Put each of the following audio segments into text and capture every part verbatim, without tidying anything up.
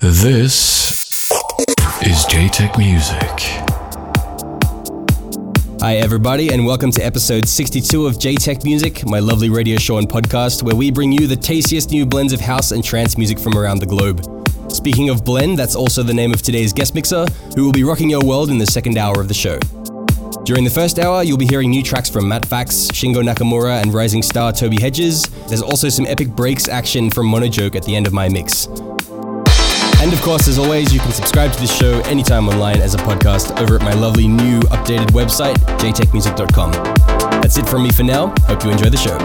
This is JTech Music. Hi everybody and welcome to episode sixty-two of JTech Music, my lovely radio show and podcast where we bring you the tastiest new blends of house and trance music from around the globe. Speaking of Blend, that's also the name of today's guest mixer, who will be rocking your world in the second hour of the show. During the first hour, you'll be hearing new tracks from Matt Fax, Shingo Nakamura and rising star Toby Hedges. There's also some epic breaks action from Monojoke at the end of my mix. And of course, as always, you can subscribe to this show anytime online as a podcast over at my lovely new updated website, j tech music dot com. That's it from me for now. Hope you enjoy the show.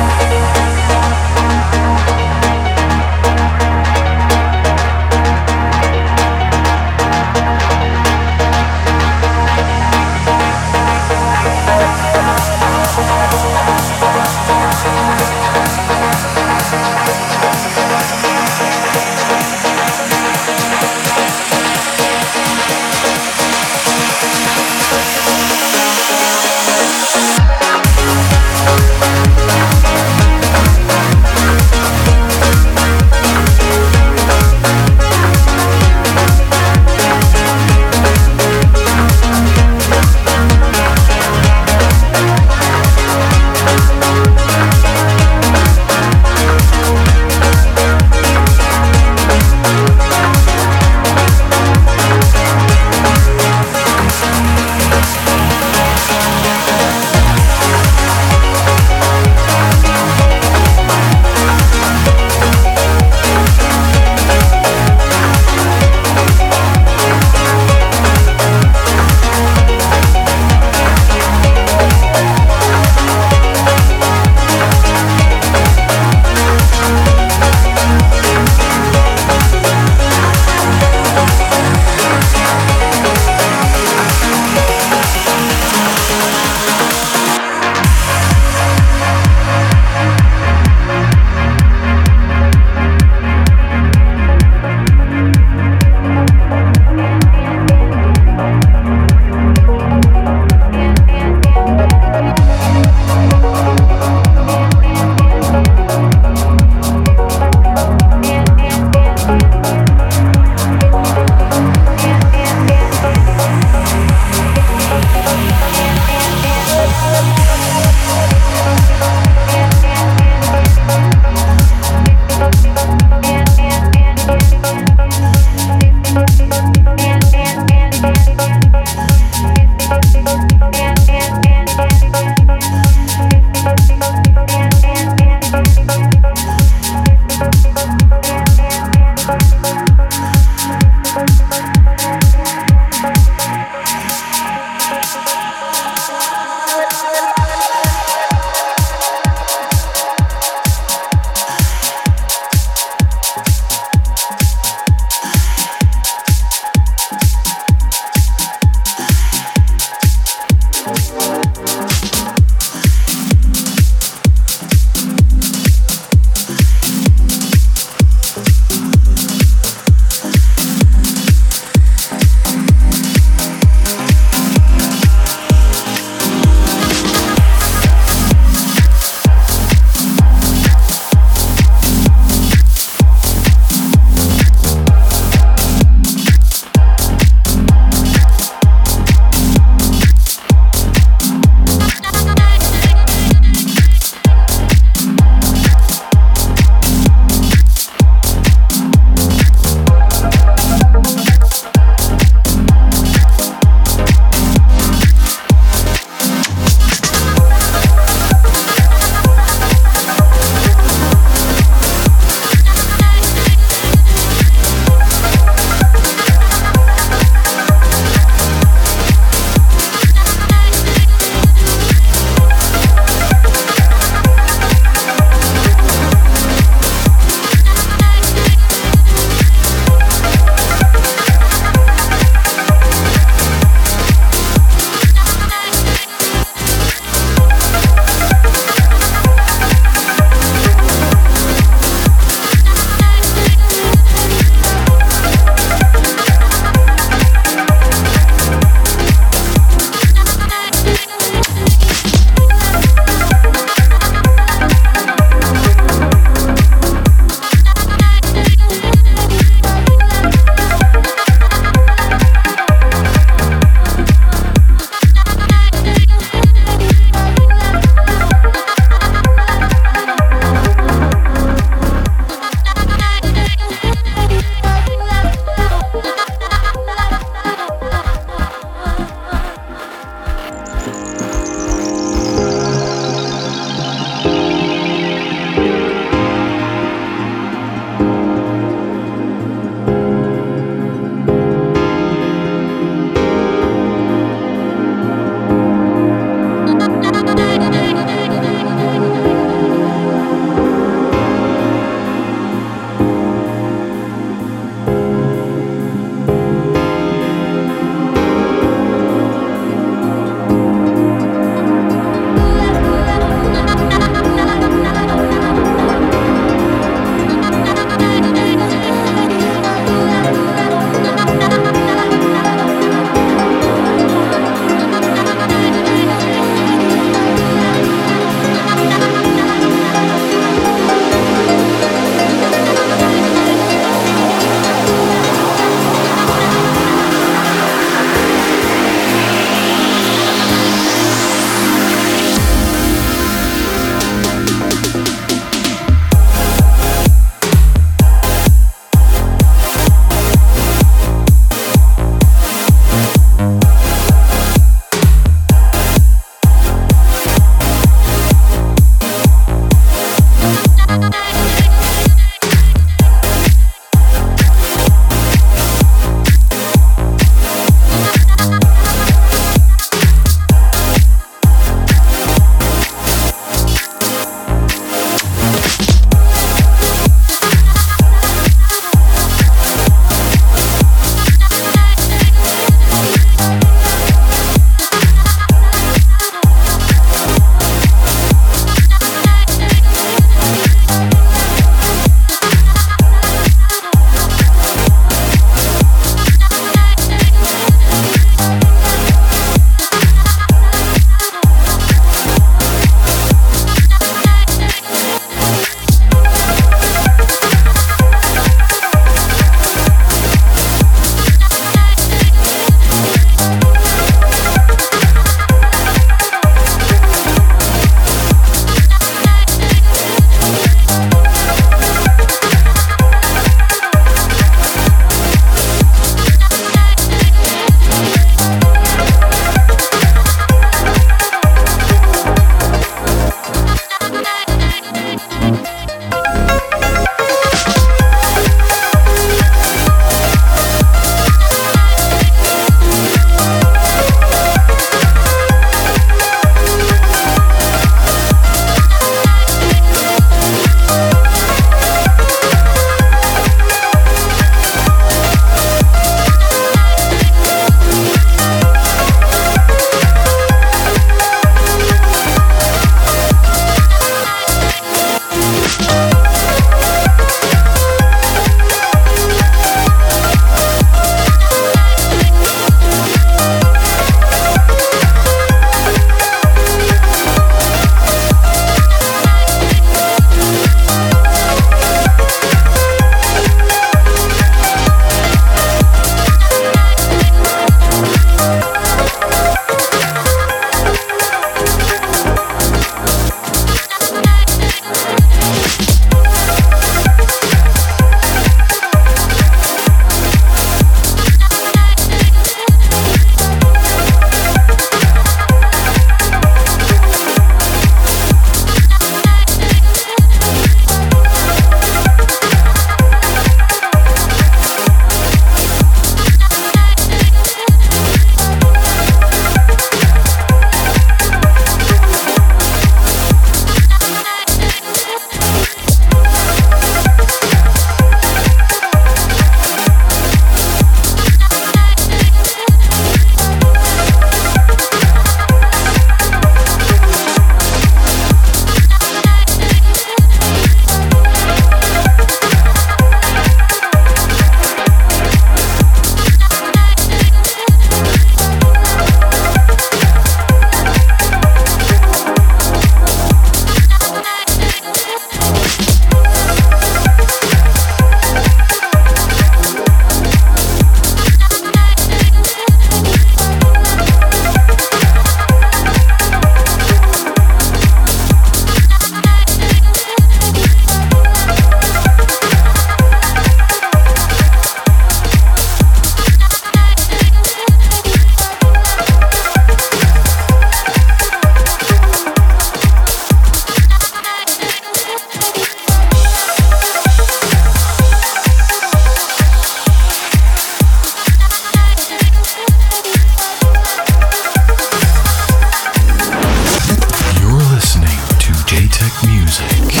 JTech Music.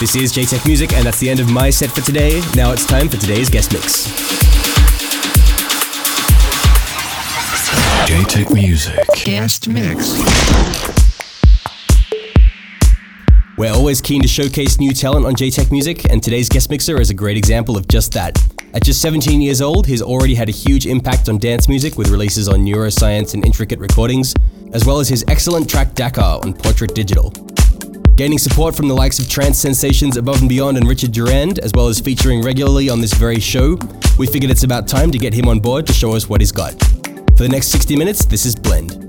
This is JTech Music, and that's the end of my set for today. Now it's time for today's guest mix. JTech Music guest mix. We're always keen to showcase new talent on JTech Music, and today's guest mixer is a great example of just that. At just seventeen years old, he's already had a huge impact on dance music with releases on Neuroscience and Intricate Recordings, as well as his excellent track Dakar on Portrait Digital. Gaining support from the likes of Trance Sensations, Above and Beyond and Richard Durand, as well as featuring regularly on this very show, we figured it's about time to get him on board to show us what he's got. For the next sixty minutes, this is Blend.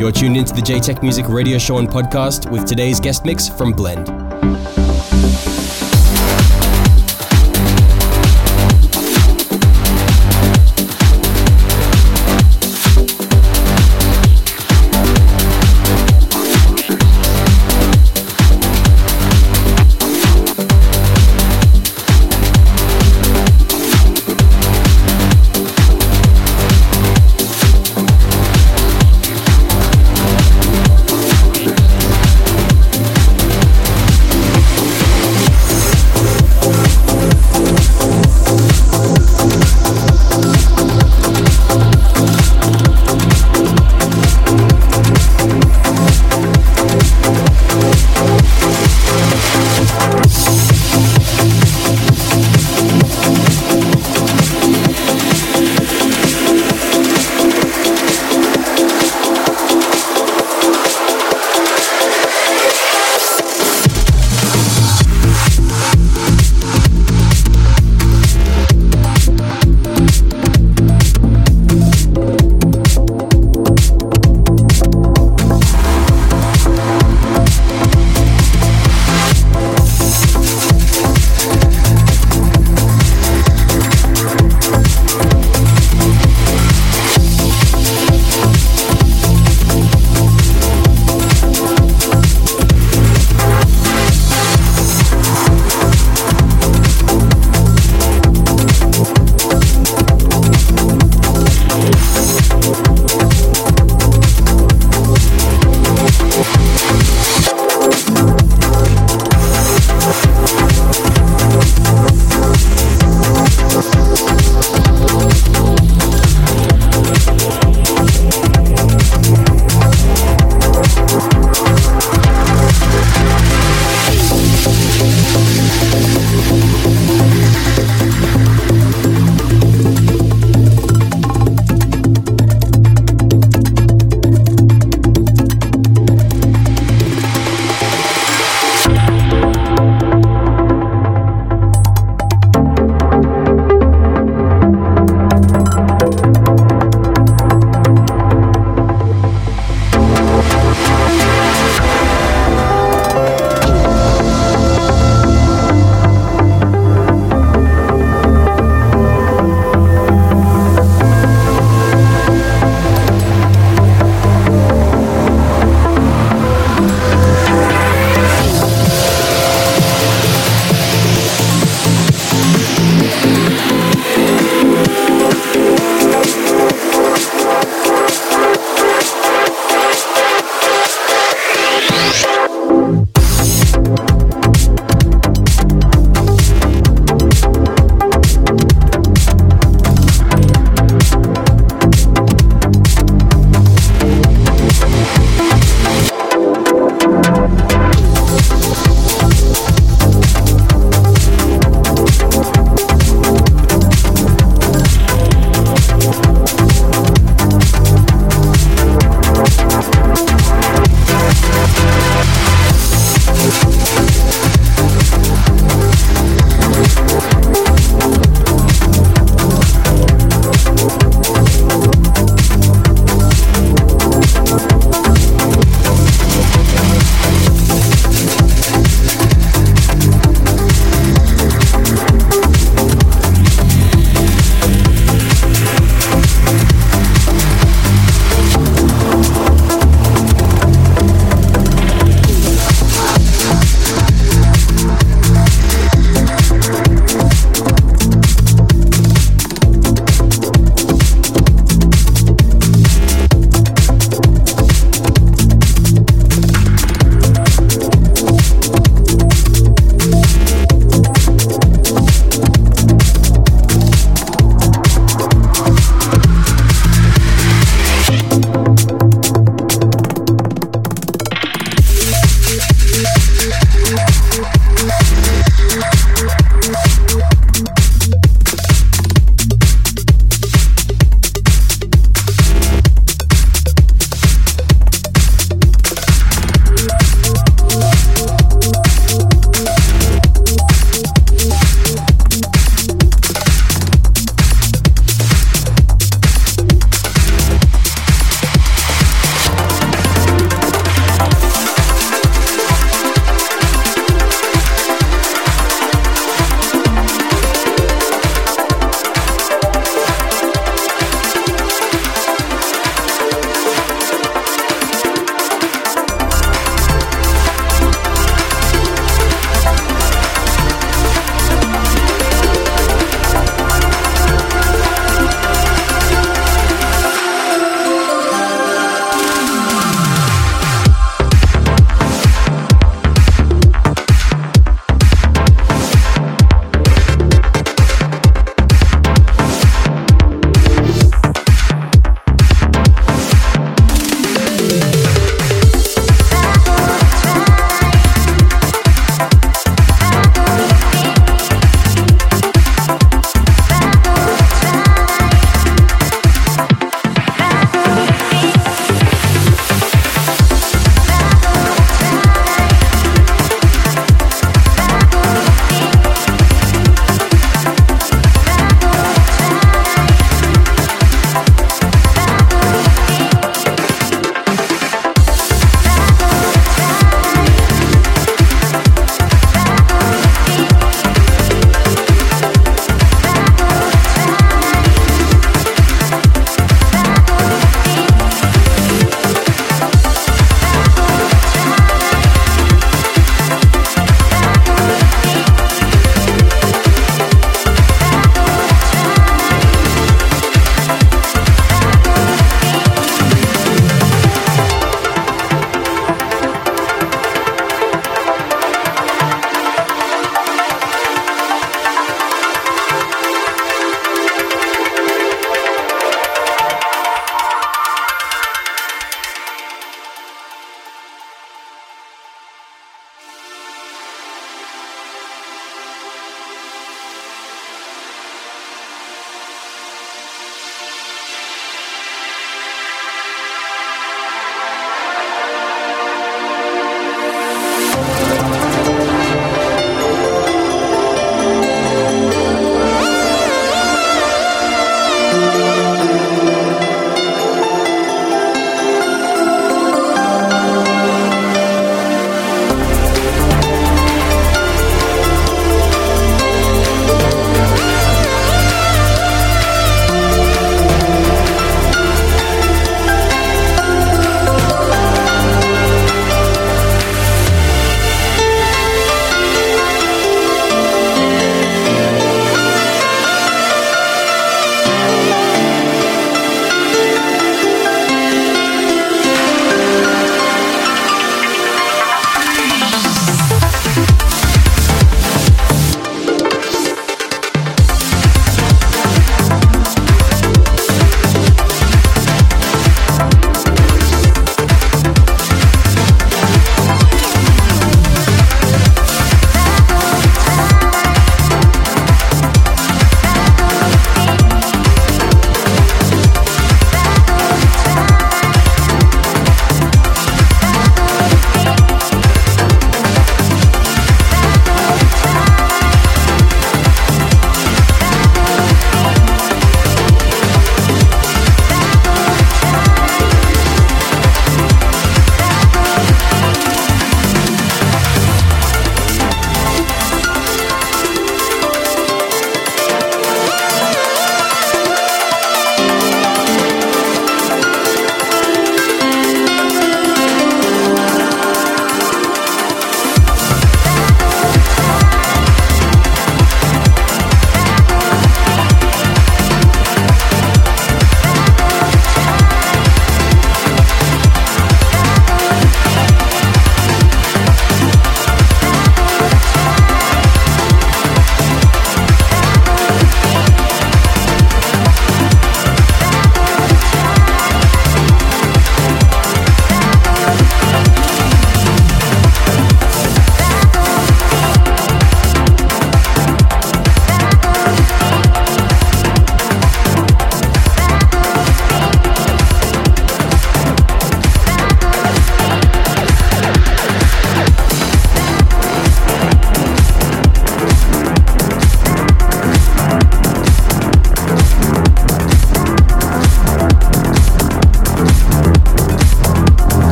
You're tuned into the JTech Music radio show and podcast with today's guest mix from Blend.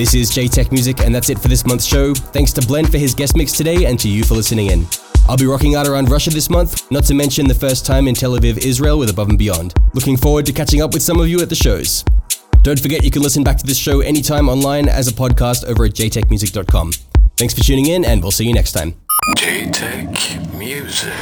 This is JTech Music, and that's it for this month's show. Thanks to Blend for his guest mix today, and to you for listening in. I'll be rocking out around Russia this month, not to mention the first time in Tel Aviv, Israel with Above and Beyond. Looking forward to catching up with some of you at the shows. Don't forget you can listen back to this show anytime online as a podcast over at j tech music dot com. Thanks for tuning in, and we'll see you next time. JTech Music.